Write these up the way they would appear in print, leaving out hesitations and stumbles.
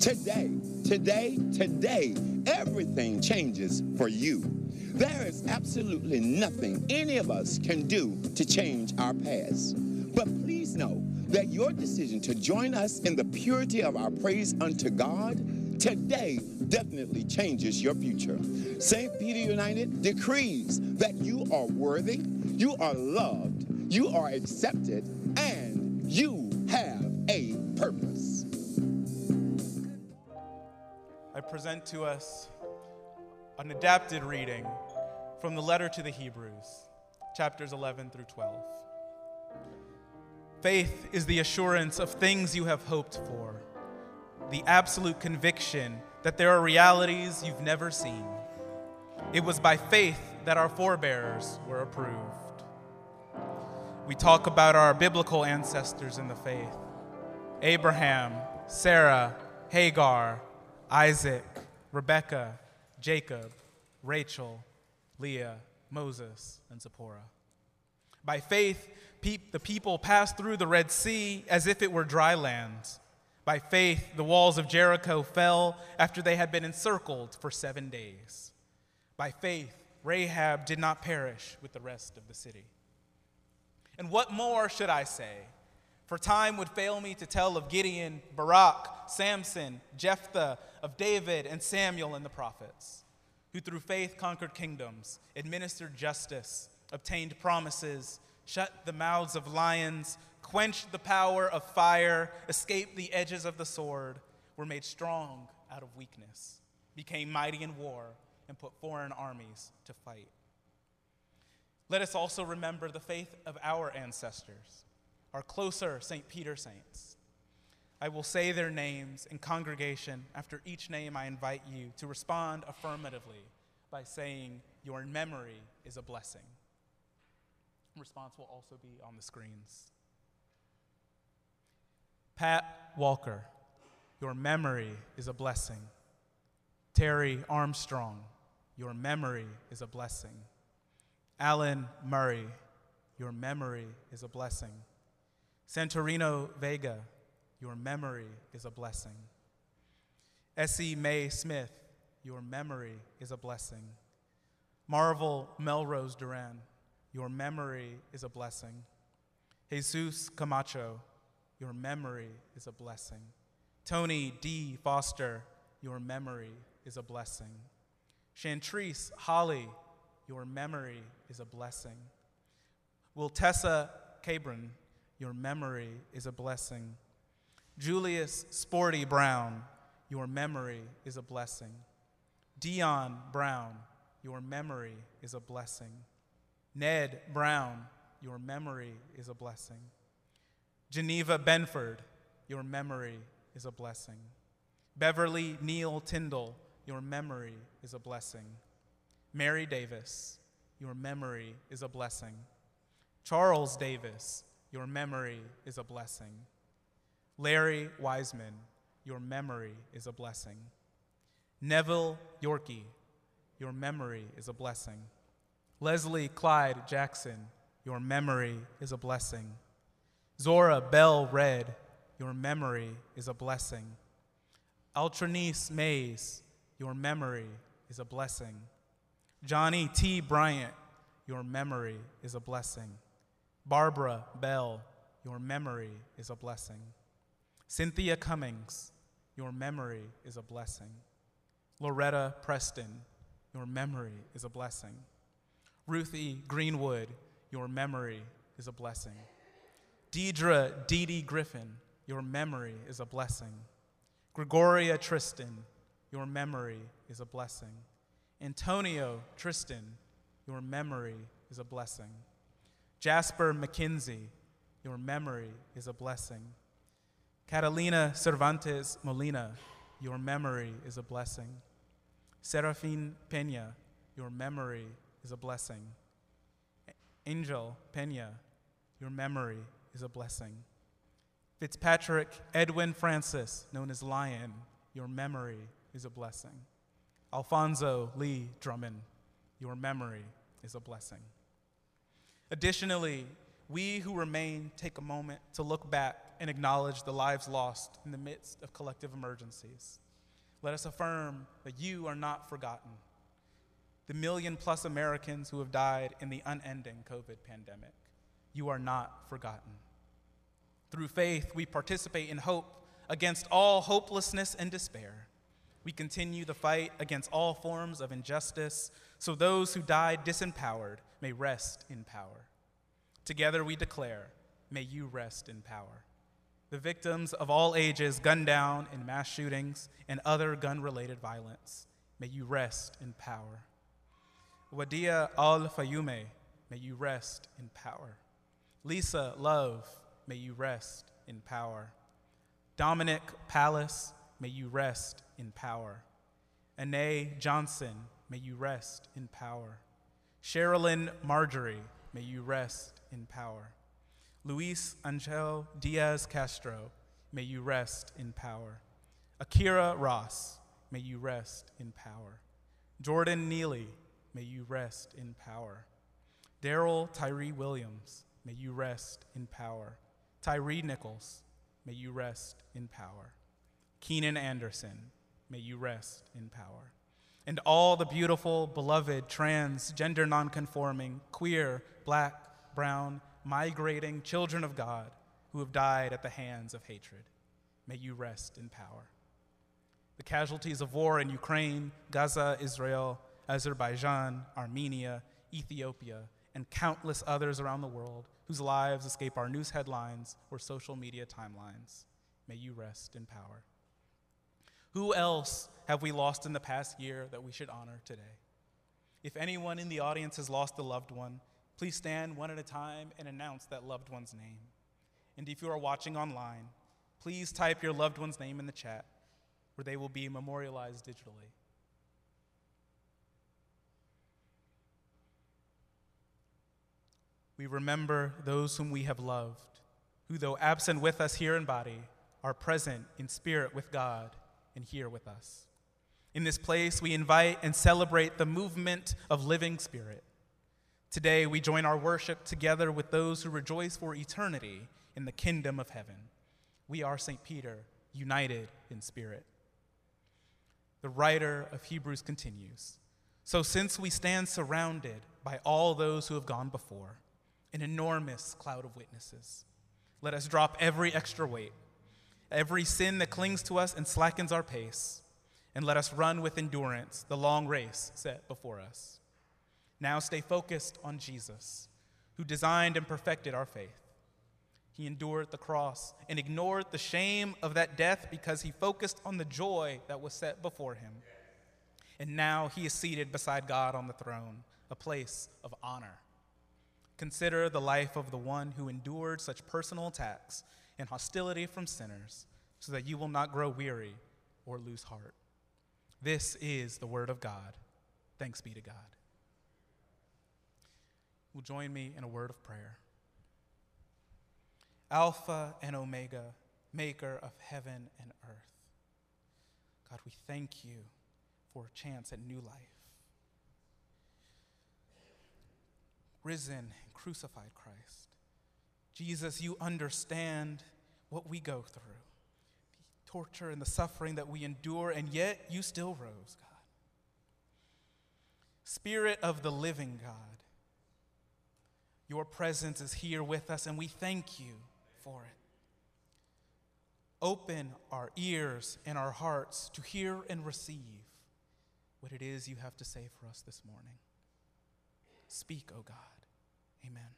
Today, everything changes for you. There is absolutely nothing any of us can do to change our past. But please know that your decision to join us in the purity of our praise unto God today definitely changes your future. St. Peter United decrees that you are worthy, you are loved, you are accepted, and you have a purpose. I present to us an adapted reading from the letter to the Hebrews, chapters 11 through 12. Faith is the assurance of things you have hoped for, the absolute conviction that there are realities you've never seen. It was by faith that our forebears were approved. We talk about our biblical ancestors in the faith: Abraham, Sarah, Hagar, Isaac, Rebekah, Jacob, Rachel, Leah, Moses, and Zipporah. By faith, the people passed through the Red Sea as if it were dry land. By faith, the walls of Jericho fell after they had been encircled for 7 days. By faith, Rahab did not perish with the rest of the city. And what more should I say? For time would fail me to tell of Gideon, Barak, Samson, Jephthah, of David and Samuel and the prophets, who through faith conquered kingdoms, administered justice, obtained promises, shut the mouths of lions, quenched the power of fire, escaped the edges of the sword, were made strong out of weakness, became mighty in war, and put foreign armies to fight. Let us also remember the faith of our ancestors, our closer St. Peter saints. I will say their names in congregation. After each name, I invite you to respond affirmatively by saying your memory is a blessing. Response will also be on the screens. Pat Walker, your memory is a blessing. Terry Armstrong, your memory is a blessing. Alan Murray, your memory is a blessing. Santorino Vega, your memory is a blessing. Essie Mae Smith, your memory is a blessing. Marvel Melrose Duran, your memory is a blessing. Jesus Camacho, your memory is a blessing. Tony D. Foster, your memory is a blessing. Chantrice Holly, your memory is a blessing. Wiltessa Cabron, your memory is a blessing. Julius Sporty Brown, your memory is a blessing. Dion Brown, your memory is a blessing. Ned Brown, your memory is a blessing. Geneva Benford, your memory is a blessing. Beverly Neal Tyndall, your memory is a blessing. Mary Davis, your memory is a blessing. Charles Davis, your memory is a blessing. Larry Wiseman, your memory is a blessing. Neville Yorkie, your memory is a blessing. Leslie Clyde Jackson, your memory is a blessing. Zora Bell Red, your memory is a blessing. Altronice Mays, your memory is a blessing. Johnny T. Bryant, your memory is a blessing. Barbara Bell, your memory is a blessing. Cynthia Cummings, your memory is a blessing. Loretta Preston, your memory is a blessing. Ruthie Greenwood, your memory is a blessing. Deidre Dee Griffin, your memory is a blessing. Gregoria Tristan, your memory is a blessing. Antonio Tristan, your memory is a blessing. Jasper McKenzie, your memory is a blessing. Catalina Cervantes Molina, your memory is a blessing. Serafin Peña, your memory is a blessing. Angel Peña, your memory is a blessing. Fitzpatrick Edwin Francis, known as Lion, your memory is a blessing. Alfonso Lee Drummond, your memory is a blessing. Additionally, we who remain take a moment to look back and acknowledge the lives lost in the midst of collective emergencies. Let us affirm that you are not forgotten. The 1 million+ Americans who have died in the unending COVID pandemic, you are not forgotten. Through faith, we participate in hope against all hopelessness and despair. We continue the fight against all forms of injustice, so those who died disempowered may rest in power. Together we declare, may you rest in power. The victims of all ages gunned down in mass shootings and other gun-related violence, may you rest in power. Wadia Al-Fayume, may you rest in power. Lisa Love, may you rest in power. Dominic Palace, may you rest in power. Anae Johnson, may you rest in power. Sherilyn Marjorie, may you rest in power. Luis Angel Diaz Castro, may you rest in power. Akira Ross, may you rest in power. Jordan Neely, may you rest in power. Daryl Tyree Williams, may you rest in power. Tyree Nichols, may you rest in power. Keenan Anderson, may you rest in power. And all the beautiful, beloved, trans, gender nonconforming, queer, black, brown, migrating children of God who have died at the hands of hatred, may you rest in power. The casualties of war in Ukraine, Gaza, Israel, Azerbaijan, Armenia, Ethiopia, and countless others around the world whose lives escape our news headlines or social media timelines, may you rest in power. Who else have we lost in the past year that we should honor today? If anyone in the audience has lost a loved one, please stand one at a time and announce that loved one's name. And if you are watching online, please type your loved one's name in the chat, where they will be memorialized digitally. We remember those whom we have loved, who though absent with us here in body, are present in spirit with God and here with us. In this place, we invite and celebrate the movement of living spirit. Today, we join our worship together with those who rejoice for eternity in the kingdom of heaven. We are St. Peter, united in spirit. The writer of Hebrews continues, "So since we stand surrounded by all those who have gone before, an enormous cloud of witnesses. Let us drop every extra weight, every sin that clings to us and slackens our pace, and let us run with endurance the long race set before us. Now stay focused on Jesus, who designed and perfected our faith. He endured the cross and ignored the shame of that death because he focused on the joy that was set before him. And now he is seated beside God on the throne, a place of honor. Consider the life of the one who endured such personal attacks and hostility from sinners, so that you will not grow weary or lose heart." This is the word of God. Thanks be to God. Will join me in a word of prayer. Alpha and Omega, maker of heaven and earth. God, we thank you for a chance at new life. Risen and crucified Christ, Jesus, you understand what we go through, the torture and the suffering that we endure, and yet you still rose, God. Spirit of the living God, your presence is here with us, and we thank you for it. Open our ears and our hearts to hear and receive what it is you have to say for us this morning. Speak, O God. Amen.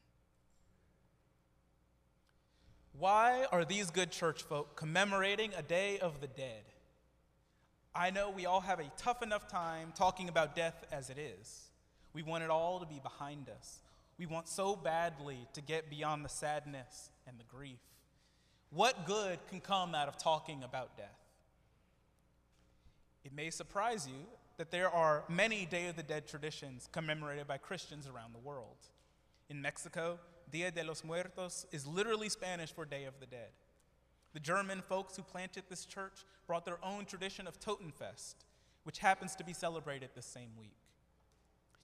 Why are these good church folk commemorating a day of the dead? I know we all have a tough enough time talking about death as it is. We want it all to be behind us. We want so badly to get beyond the sadness and the grief. What good can come out of talking about death? It may surprise you that there are many Day of the Dead traditions commemorated by Christians around the world. In Mexico, Dia de los Muertos is literally Spanish for Day of the Dead. The German folks who planted this church brought their own tradition of Totenfest, which happens to be celebrated this same week.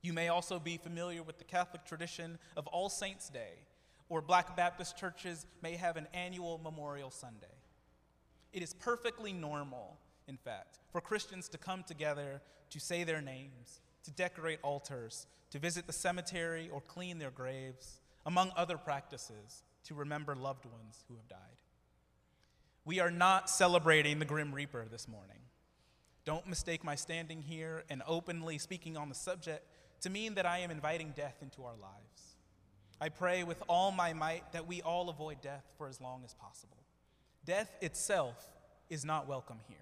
You may also be familiar with the Catholic tradition of All Saints' Day, or Black Baptist churches may have an annual Memorial Sunday. It is perfectly normal, in fact, for Christians to come together to say their names, to decorate altars, to visit the cemetery or clean their graves, among other practices, to remember loved ones who have died. We are not celebrating the Grim Reaper this morning. Don't mistake my standing here and openly speaking on the subject to mean that I am inviting death into our lives. I pray with all my might that we all avoid death for as long as possible. Death itself is not welcome here.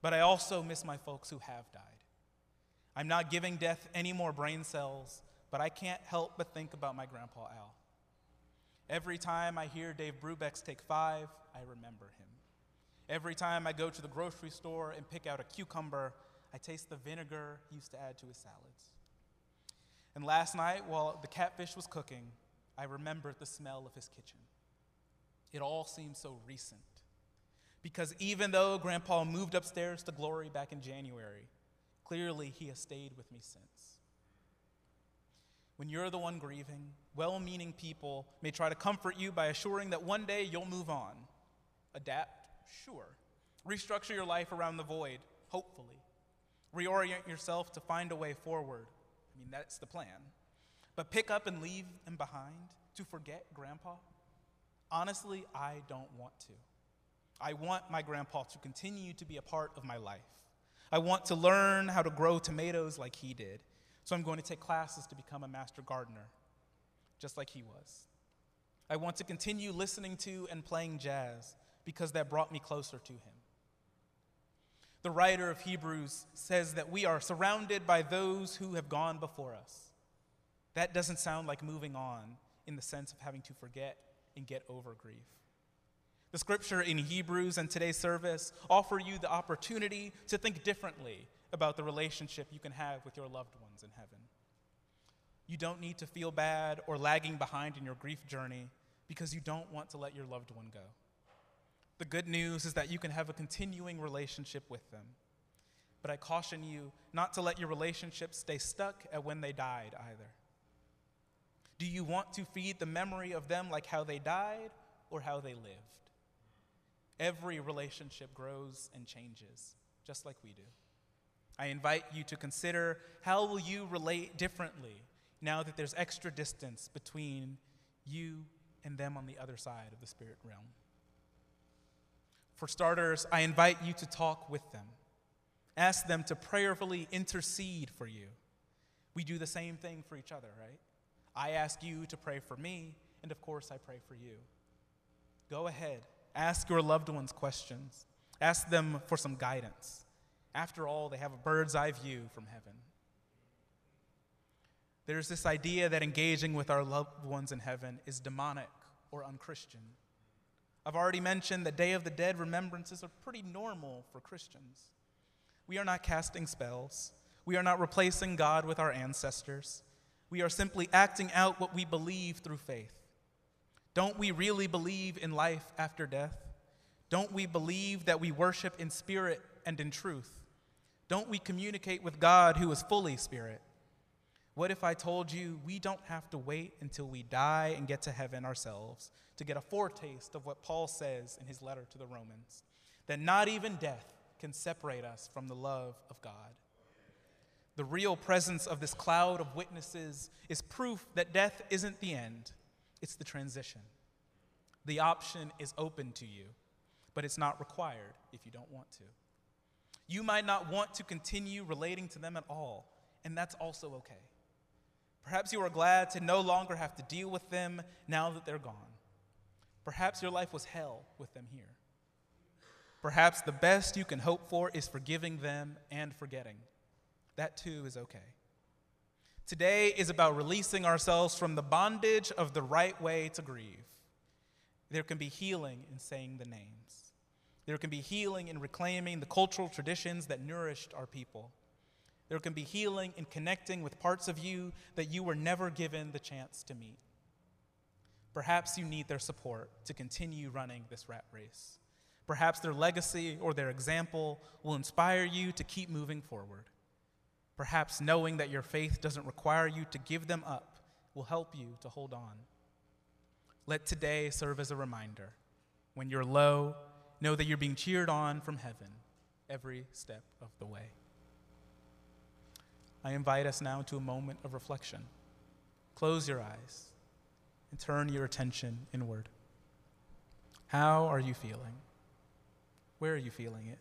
But I also miss my folks who have died. I'm not giving death any more brain cells, but I can't help but think about my grandpa Al. Every time I hear Dave Brubeck's Take Five, I remember him. Every time I go to the grocery store and pick out a cucumber, I taste the vinegar he used to add to his salads. And last night, while the catfish was cooking, I remembered the smell of his kitchen. It all seems so recent. Because even though Grandpa moved upstairs to glory back in January, clearly he has stayed with me since. When you're the one grieving, well-meaning people may try to comfort you by assuring that one day you'll move on. Adapt, sure. Restructure your life around the void, hopefully. Reorient yourself to find a way forward. I mean, that's the plan. But pick up and leave them behind to forget Grandpa? Honestly, I don't want to. I want my grandpa to continue to be a part of my life. I want to learn how to grow tomatoes like he did, so I'm going to take classes to become a master gardener, just like he was. I want to continue listening to and playing jazz because that brought me closer to him. The writer of Hebrews says that we are surrounded by those who have gone before us. That doesn't sound like moving on in the sense of having to forget and get over grief. The scripture in Hebrews and today's service offer you the opportunity to think differently about the relationship you can have with your loved ones in heaven. You don't need to feel bad or lagging behind in your grief journey because you don't want to let your loved one go. The good news is that you can have a continuing relationship with them. But I caution you not to let your relationship stay stuck at when they died either. Do you want to feed the memory of them like how they died or how they lived? Every relationship grows and changes, just like we do. I invite you to consider how will you relate differently now that there's extra distance between you and them on the other side of the spirit realm. For starters, I invite you to talk with them. Ask them to prayerfully intercede for you. We do the same thing for each other, right? I ask you to pray for me, and of course I pray for you. Go ahead. Ask your loved ones questions. Ask them for some guidance. After all, they have a bird's eye view from heaven. There's this idea that engaging with our loved ones in heaven is demonic or unchristian. I've already mentioned that Day of the Dead remembrances are pretty normal for Christians. We are not casting spells. We are not replacing God with our ancestors. We are simply acting out what we believe through faith. Don't we really believe in life after death? Don't we believe that we worship in spirit and in truth? Don't we communicate with God who is fully spirit? What if I told you we don't have to wait until we die and get to heaven ourselves to get a foretaste of what Paul says in his letter to the Romans, that not even death can separate us from the love of God? The real presence of this cloud of witnesses is proof that death isn't the end. It's the transition. The option is open to you, but it's not required if you don't want to. You might not want to continue relating to them at all, and that's also okay. Perhaps you are glad to no longer have to deal with them now that they're gone. Perhaps your life was hell with them here. Perhaps the best you can hope for is forgiving them and forgetting. That too is okay. Today is about releasing ourselves from the bondage of the right way to grieve. There can be healing in saying the names. There can be healing in reclaiming the cultural traditions that nourished our people. There can be healing in connecting with parts of you that you were never given the chance to meet. Perhaps you need their support to continue running this rat race. Perhaps their legacy or their example will inspire you to keep moving forward. Perhaps knowing that your faith doesn't require you to give them up will help you to hold on Let today serve as a reminder. When you're low, know that you're being cheered on from heaven every step of the way. I invite us now to a moment of reflection. Close your eyes and turn your attention inward. How are you feeling? Where are you feeling it?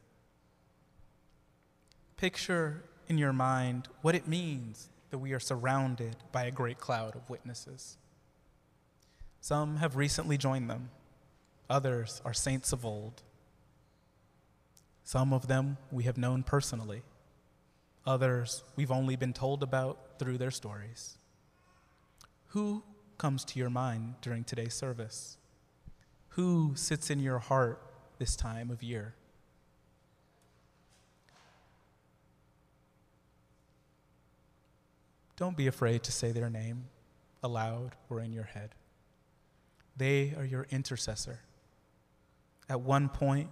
Picture in your mind what it means that we are surrounded by a great cloud of witnesses. Some have recently joined them. Others are saints of old. Some of them we have known personally. Others we've only been told about through their stories. Who comes to your mind during today's service? Who sits in your heart this time of year? Don't be afraid to say their name aloud or in your head. They are your intercessor. At one point,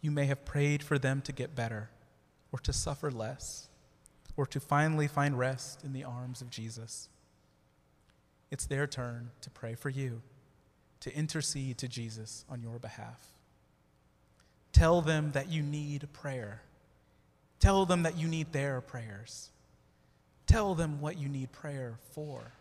you may have prayed for them to get better, or to suffer less, or to finally find rest in the arms of Jesus. It's their turn to pray for you, to intercede to Jesus on your behalf. Tell them that you need prayer. Tell them that you need their prayers. Tell them what you need prayer for.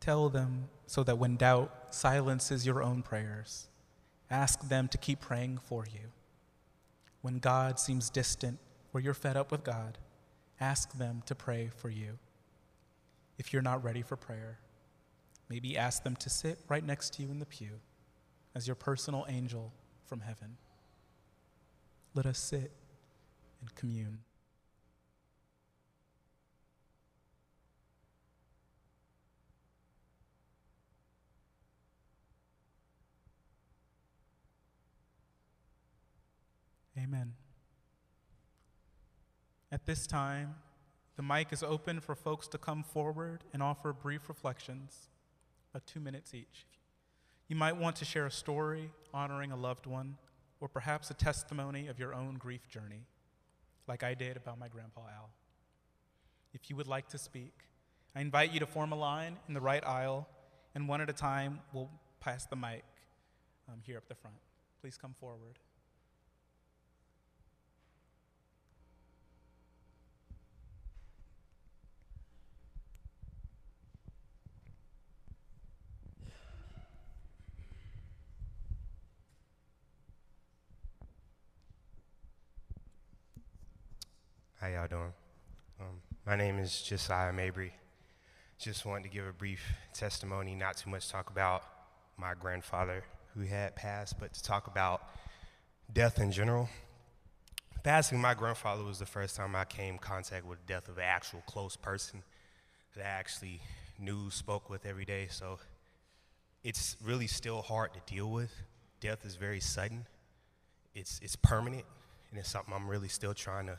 Tell them so that when doubt silences your own prayers, ask them to keep praying for you. When God seems distant or you're fed up with God, ask them to pray for you. If you're not ready for prayer, maybe ask them to sit right next to you in the pew as your personal angel from heaven. Let us sit and commune. Amen. At this time, the mic is open for folks to come forward and offer brief reflections, about 2 minutes each. You might want to share a story honoring a loved one, or perhaps a testimony of your own grief journey, like I did about my grandpa Al. If you would like to speak, I invite you to form a line in the right aisle, and one at a time, we'll pass the mic here up the front. Please come forward. How y'all doing? My name is Josiah Mabry. Just wanted to give a brief testimony, not too much talk about my grandfather who had passed, but to talk about death in general. Passing my grandfather was the first time I came in contact with the death of an actual close person that I actually knew, spoke with every day, so it's really still hard to deal with. Death is very sudden, it's permanent, and it's something I'm really still trying to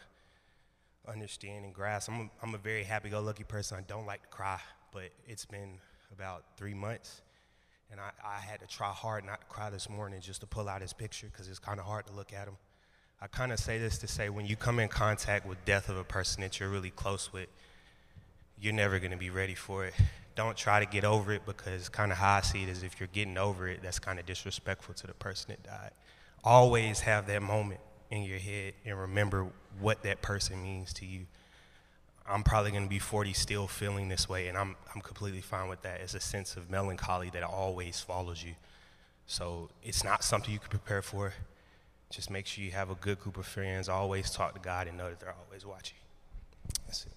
understand and grasp. I'm a very happy-go-lucky person. I don't like to cry, but it's been about 3 months, and I had to try hard not to cry this morning just to pull out his picture because it's kind of hard to look at him. I kind of say this to say when you come in contact with death of a person that you're really close with, you're never going to be ready for it. Don't try to get over it because kind of how I see it is if you're getting over it, that's kind of disrespectful to the person that died. Always have that moment in your head and remember what that person means to you. I'm probably gonna be 40 still feeling this way, and I'm completely fine with that. It's a sense of melancholy that always follows you. So it's not something you can prepare for. Just make sure you have a good group of friends, always talk to God and know that they're always watching. That's it.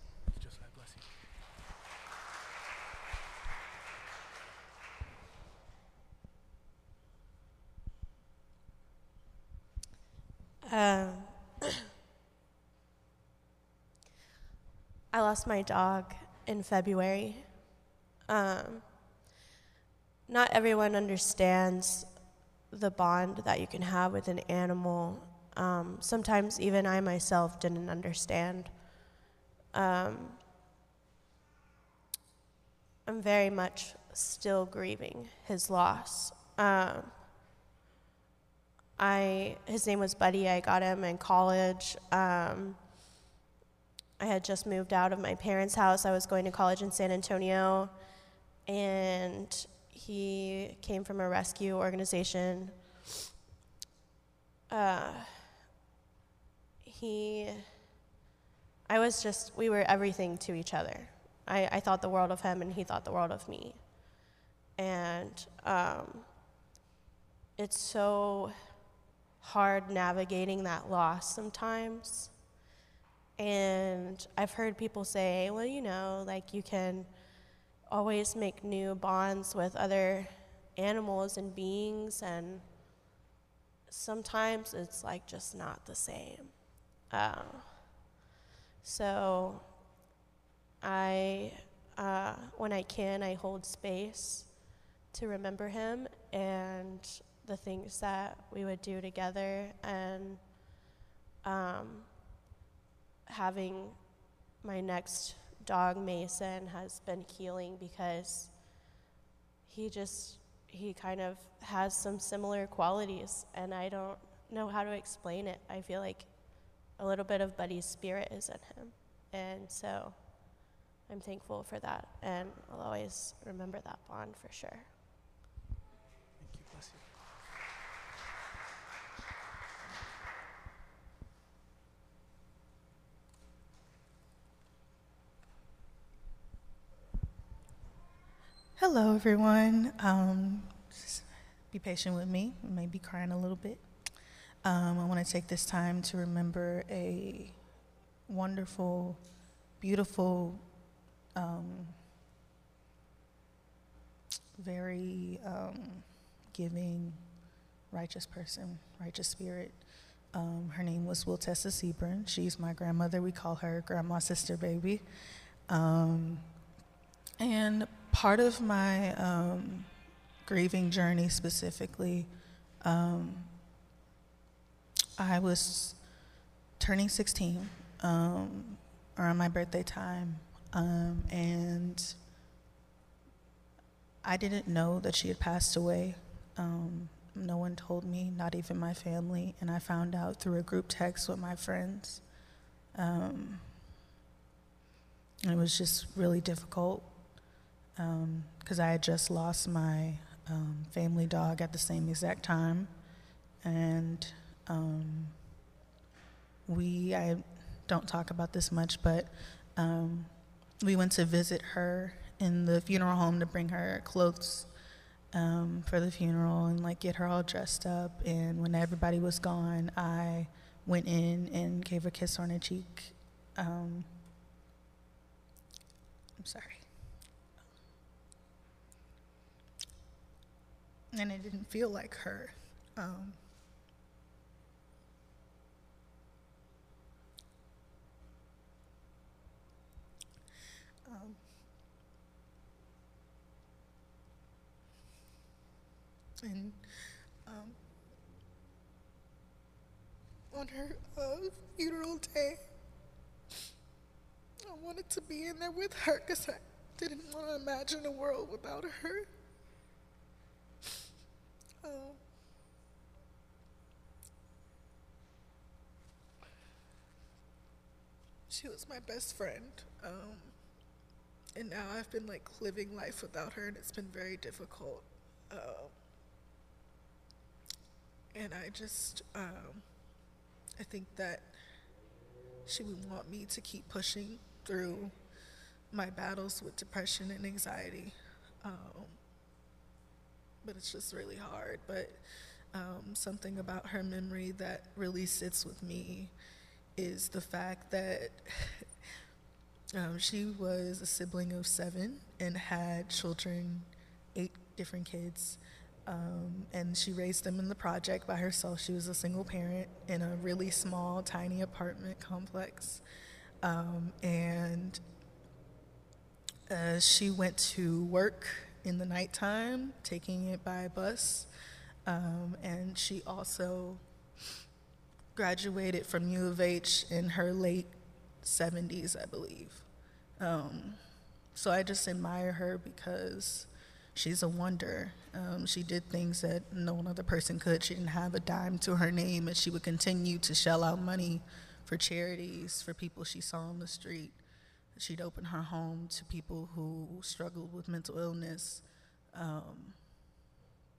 I lost my dog in February. Not everyone understands the bond that you can have with an animal. Sometimes even I myself didn't understand. I'm very much still grieving his loss. His name was Buddy. I got him in college. I had just moved out of my parents' house. I was going to college in San Antonio, and he came from a rescue organization. We were everything to each other. I thought the world of him, and he thought the world of me. And it's so hard navigating that loss sometimes. And I've heard people say, well, you know, like, you can always make new bonds with other animals and beings, and sometimes it's, like, just not the same. So when I can, I hold space to remember him and the things that we would do together, and having my next dog, Mason, has been healing because he kind of has some similar qualities, and I don't know how to explain it. I feel like a little bit of Buddy's spirit is in him, and so I'm thankful for that, and I'll always remember that bond for sure. Thank you. Bless you. Hello, everyone. Just be patient with me. I may be crying a little bit. I want to take this time to remember a wonderful, beautiful, very giving, righteous person, righteous spirit. Her name was Wiltessa Sebrin. She's my grandmother. We call her Grandma Sister Baby. And part of my grieving journey specifically, I was turning 16 around my birthday time, and I didn't know that she had passed away. No one told me, not even my family, and I found out through a group text with my friends. It was just really difficult, because I had just lost my family dog at the same exact time, and I don't talk about this much, but we went to visit her in the funeral home to bring her clothes for the funeral and, like, get her all dressed up. And when everybody was gone, I went in and gave her a kiss on her cheek. I'm sorry. And it didn't feel like her. On her funeral day, I wanted to be in there with her because I didn't want to imagine a world without her. She was my best friend, and now I've been, like, living life without her, and it's been very difficult. And I just, I think that she would want me to keep pushing through my battles with depression and anxiety. But it's just really hard. But something about her memory that really sits with me is the fact that she was a sibling of 7 and had children, 8 different kids. And she raised them in the project by herself. She was a single parent in a really small, tiny apartment complex. And she went to work in the nighttime, taking it by bus. And she also graduated from U of H in her late 70s, I believe. So I just admire her because she's a wonder. She did things that no other person could. She didn't have a dime to her name, and she would continue to shell out money for charities, for people she saw on the street. She'd open her home to people who struggled with mental illness,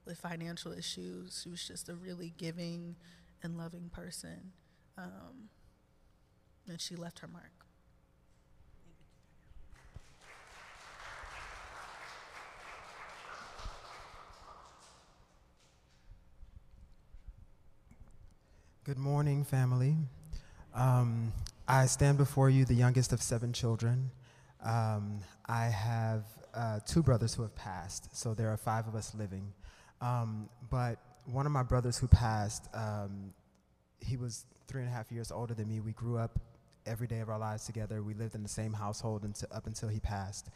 with financial issues. She was just a really giving and loving person. And she left her mark. Good morning, family. I stand before you the youngest of 7 children. I have 2 brothers who have passed, so there are 5 of us living. But one of my brothers who passed, he was 3.5 years older than me. We grew up every day of our lives together. We lived in the same household up until he passed,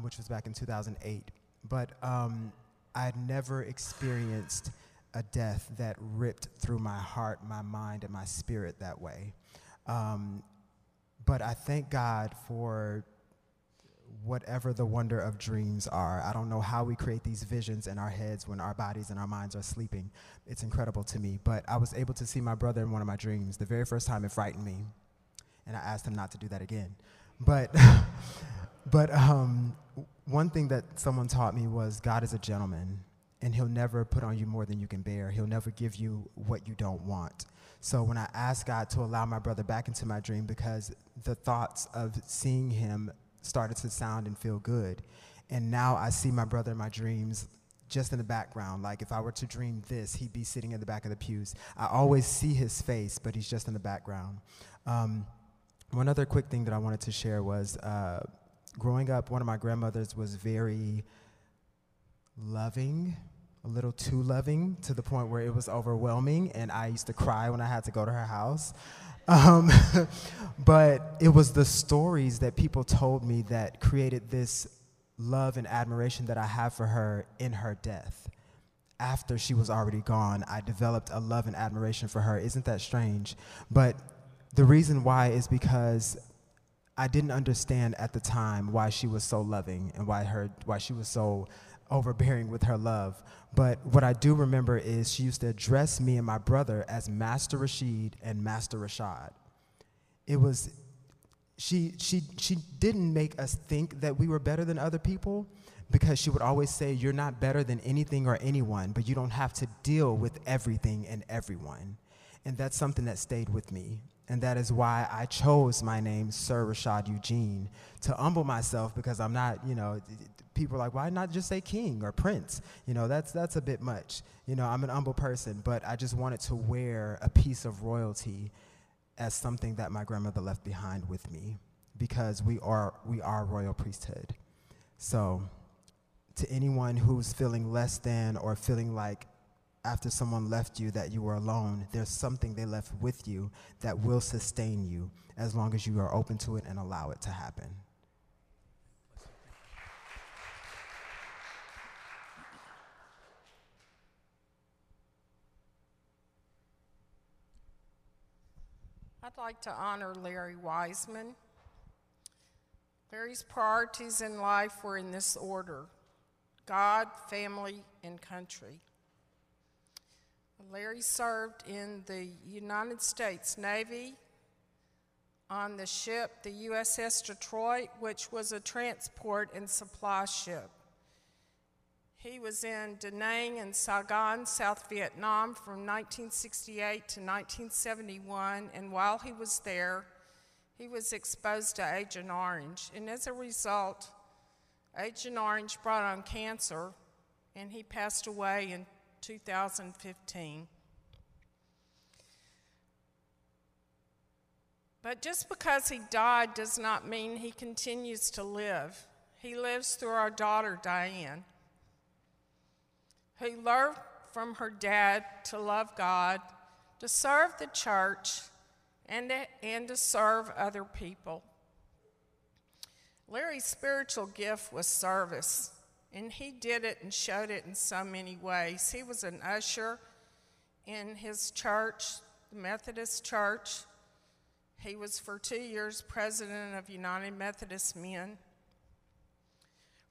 which was back in 2008. But I'd never experienced a death that ripped through my heart, my mind, and my spirit that way. But I thank God for whatever the wonder of dreams are. I don't know how we create these visions in our heads when our bodies and our minds are sleeping. It's incredible to me. But I was able to see my brother in one of my dreams. The very first time it frightened me, and I asked him not to do that again. But, one thing that someone taught me was God is a gentleman, and he'll never put on you more than you can bear. He'll never give you what you don't want. So when I asked God to allow my brother back into my dream, because the thoughts of seeing him started to sound and feel good, and now I see my brother in my dreams just in the background. Like if I were to dream this, he'd be sitting in the back of the pews. I always see his face, but he's just in the background. One other quick thing that I wanted to share was growing up, one of my grandmothers was very loving, a little too loving, to the point where it was overwhelming, and I used to cry when I had to go to her house. But it was the stories that people told me that created this love and admiration that I have for her in her death. After she was already gone, I developed a love and admiration for her. Isn't that strange? But the reason why is because I didn't understand at the time why she was so loving and why she was so overbearing with her love. But what I do remember is she used to address me and my brother as Master Rashid and Master Rashad. It was, she didn't make us think that we were better than other people, because she would always say, you're not better than anything or anyone, but you don't have to deal with everything and everyone. And that's something that stayed with me. And that is why I chose my name, Sir Rashad Eugene, to humble myself, because I'm not, you know, people are like, why not just say king or prince? You know, that's a bit much. You know, I'm an humble person, but I just wanted to wear a piece of royalty as something that my grandmother left behind with me, because we are royal priesthood. So to anyone who's feeling less than or feeling like after someone left you that you were alone, there's something they left with you that will sustain you as long as you are open to it and allow it to happen. I'd like to honor Larry Wiseman. Larry's priorities in life were in this order: God, family, and country. Larry served in the United States Navy on the ship, the USS Detroit, which was a transport and supply ship. He was in Da Nang and Saigon, South Vietnam, from 1968 to 1971, and while he was there, he was exposed to Agent Orange. And as a result, Agent Orange brought on cancer, and he passed away in 2015. But just because he died does not mean he continues to live. He lives through our daughter, Diane, who learned from her dad to love God, to serve the church, and to serve other people. Larry's spiritual gift was service, and he did it and showed it in so many ways. He was an usher in his church, the Methodist Church. He was for 2 years president of United Methodist Men.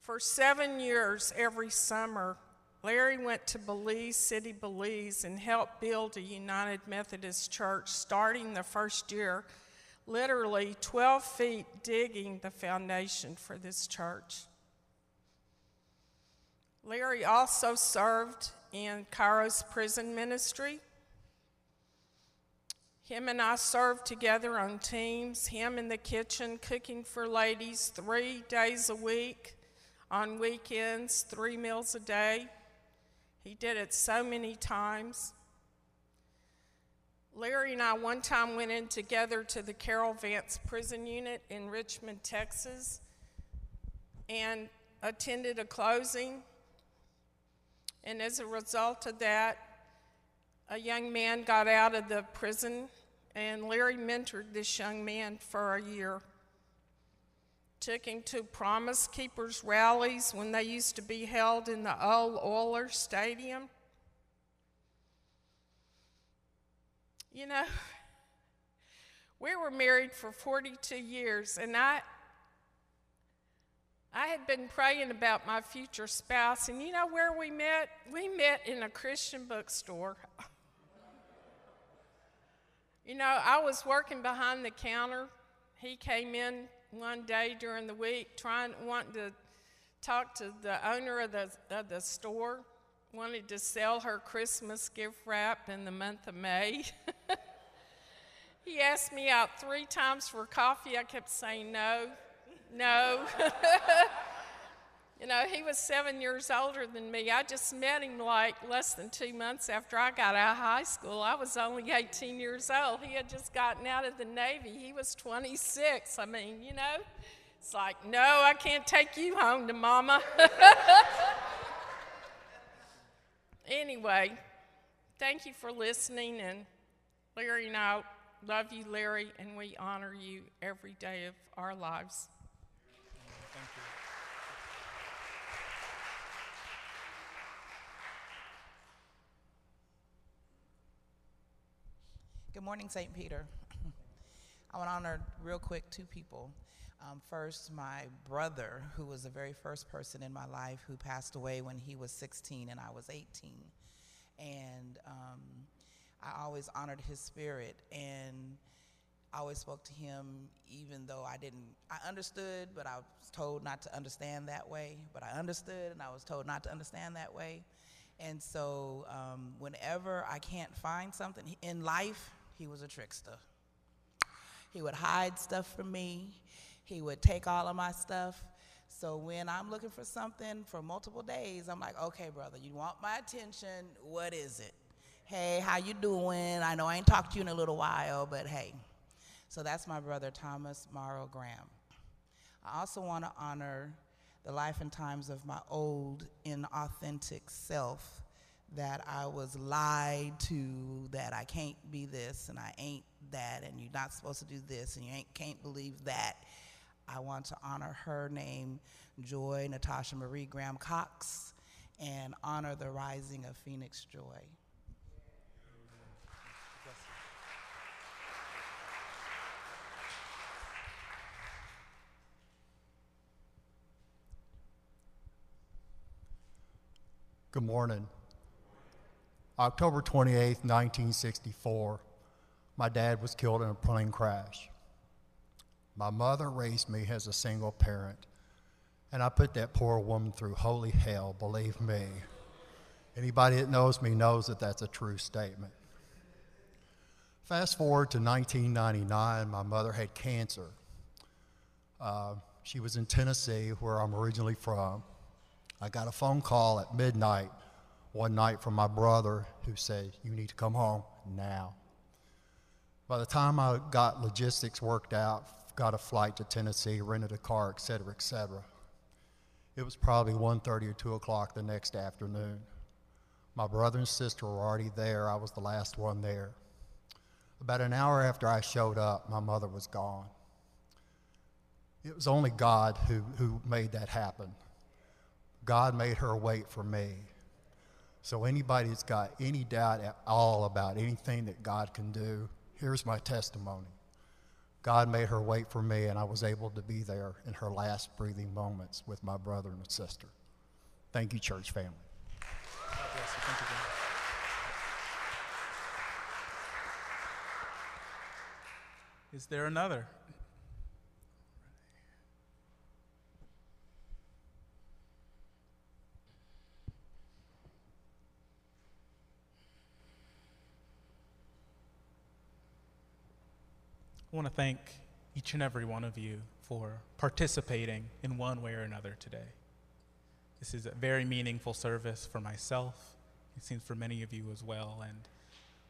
For 7 years every summer, Larry went to Belize City, Belize, and helped build a United Methodist church starting the first year, literally 12 feet digging the foundation for this church. Larry also served in Cairo's prison ministry. Him and I served together on teams, him in the kitchen cooking for ladies 3 days a week, on weekends, 3 meals a day. He did it so many times. Larry and I one time went in together to the Carol Vance Prison Unit in Richmond, Texas, and attended a closing. And as a result of that, a young man got out of the prison, and Larry mentored this young man for a year. Took him to Promise Keepers rallies when they used to be held in the old Oiler Stadium. You know, we were married for 42 years, and I had been praying about my future spouse, and you know where we met? We met in a Christian bookstore. You know, I was working behind the counter. He came in one day during the week wanting to talk to the owner of the store, wanted to sell her Christmas gift wrap in the month of May. He asked me out 3 times for coffee. I kept saying no. No. You know, he was 7 years older than me. I just met him like less than 2 months after I got out of high school. I was only 18 years old. He had just gotten out of the Navy. He was 26. I mean, you know, it's like, no, I can't take you home to Mama. Anyway, thank you for listening, and Larry and I love you, Larry, and we honor you every day of our lives. Thank you. Good morning, St. Peter. I want to honor real quick 2 people. First, my brother, who was the very first person in my life who passed away when he was 16 and I was 18. And I always honored his spirit, and I always spoke to him even though I understood, but I was told not to understand that way. But I understood, and I was told not to understand that way. And so whenever I can't find something in life, he was a trickster. He would hide stuff from me. He would take all of my stuff. So when I'm looking for something for multiple days, I'm like, okay, brother, you want my attention, what is it? Hey, how you doing? I know I ain't talked to you in a little while, but hey. So that's my brother, Thomas Morrow Graham. I also want to honor the life and times of my old inauthentic self, that I was lied to, that I can't be this and I ain't that, and you're not supposed to do this and you can't believe that. I want to honor her name, Joy Natasha Marie Graham Cox, and honor the rising of Phoenix Joy. Good morning. October 28, 1964, my dad was killed in a plane crash. My mother raised me as a single parent, and I put that poor woman through holy hell, believe me. Anybody that knows me knows that that's a true statement. Fast forward to 1999, my mother had cancer. She was in Tennessee, where I'm originally from. I got a phone call at midnight one night from my brother, who said, you need to come home now. By the time I got logistics worked out, got a flight to Tennessee, rented a car, et cetera, et cetera, it was probably 1:30 or 2 o'clock the next afternoon. My brother and sister were already there. I was the last one there. About an hour after I showed up, my mother was gone. It was only God who made that happen. God made her wait for me. So anybody that's got any doubt at all about anything that God can do, here's my testimony. God made her wait for me, and I was able to be there in her last breathing moments with my brother and sister. Thank you, church family. Thank you. Is there another? I want to thank each and every one of you for participating in one way or another today. This is a very meaningful service for myself. It seems for many of you as well. And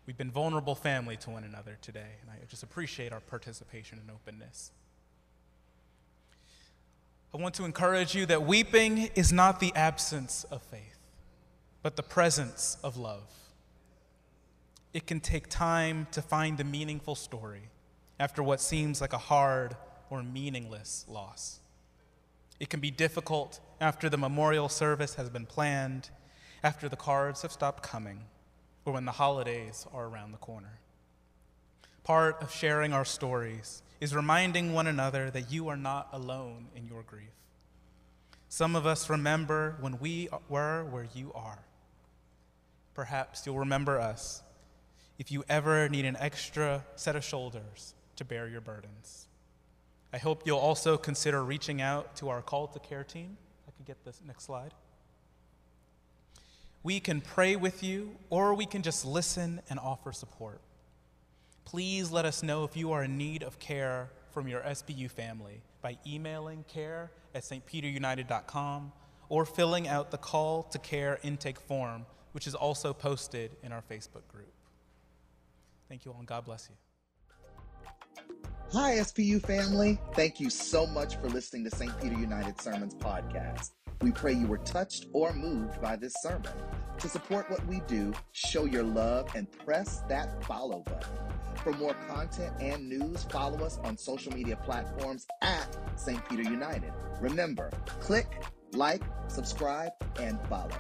we've been vulnerable family to one another today. And I just appreciate our participation and openness. I want to encourage you that weeping is not the absence of faith, but the presence of love. It can take time to find the meaningful story after what seems like a hard or meaningless loss. It can be difficult after the memorial service has been planned, after the cards have stopped coming, or when the holidays are around the corner. Part of sharing our stories is reminding one another that you are not alone in your grief. Some of us remember when we were where you are. Perhaps you'll remember us if you ever need an extra set of shoulders to bear your burdens. I hope you'll also consider reaching out to our Call to Care team. I can get this next slide. We can pray with you, or we can just listen and offer support. Please let us know if you are in need of care from your SBU family by emailing care@stpeterunited.com or filling out the Call to Care intake form, which is also posted in our Facebook group. Thank you all, and God bless you. Hi, SPU family. Thank you so much for listening to St. Peter United Sermons podcast. We pray you were touched or moved by this sermon. To support what we do, show your love and press that follow button. For more content and news, follow us on social media platforms at St. Peter United. Remember, click, like, subscribe, and follow.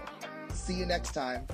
See you next time.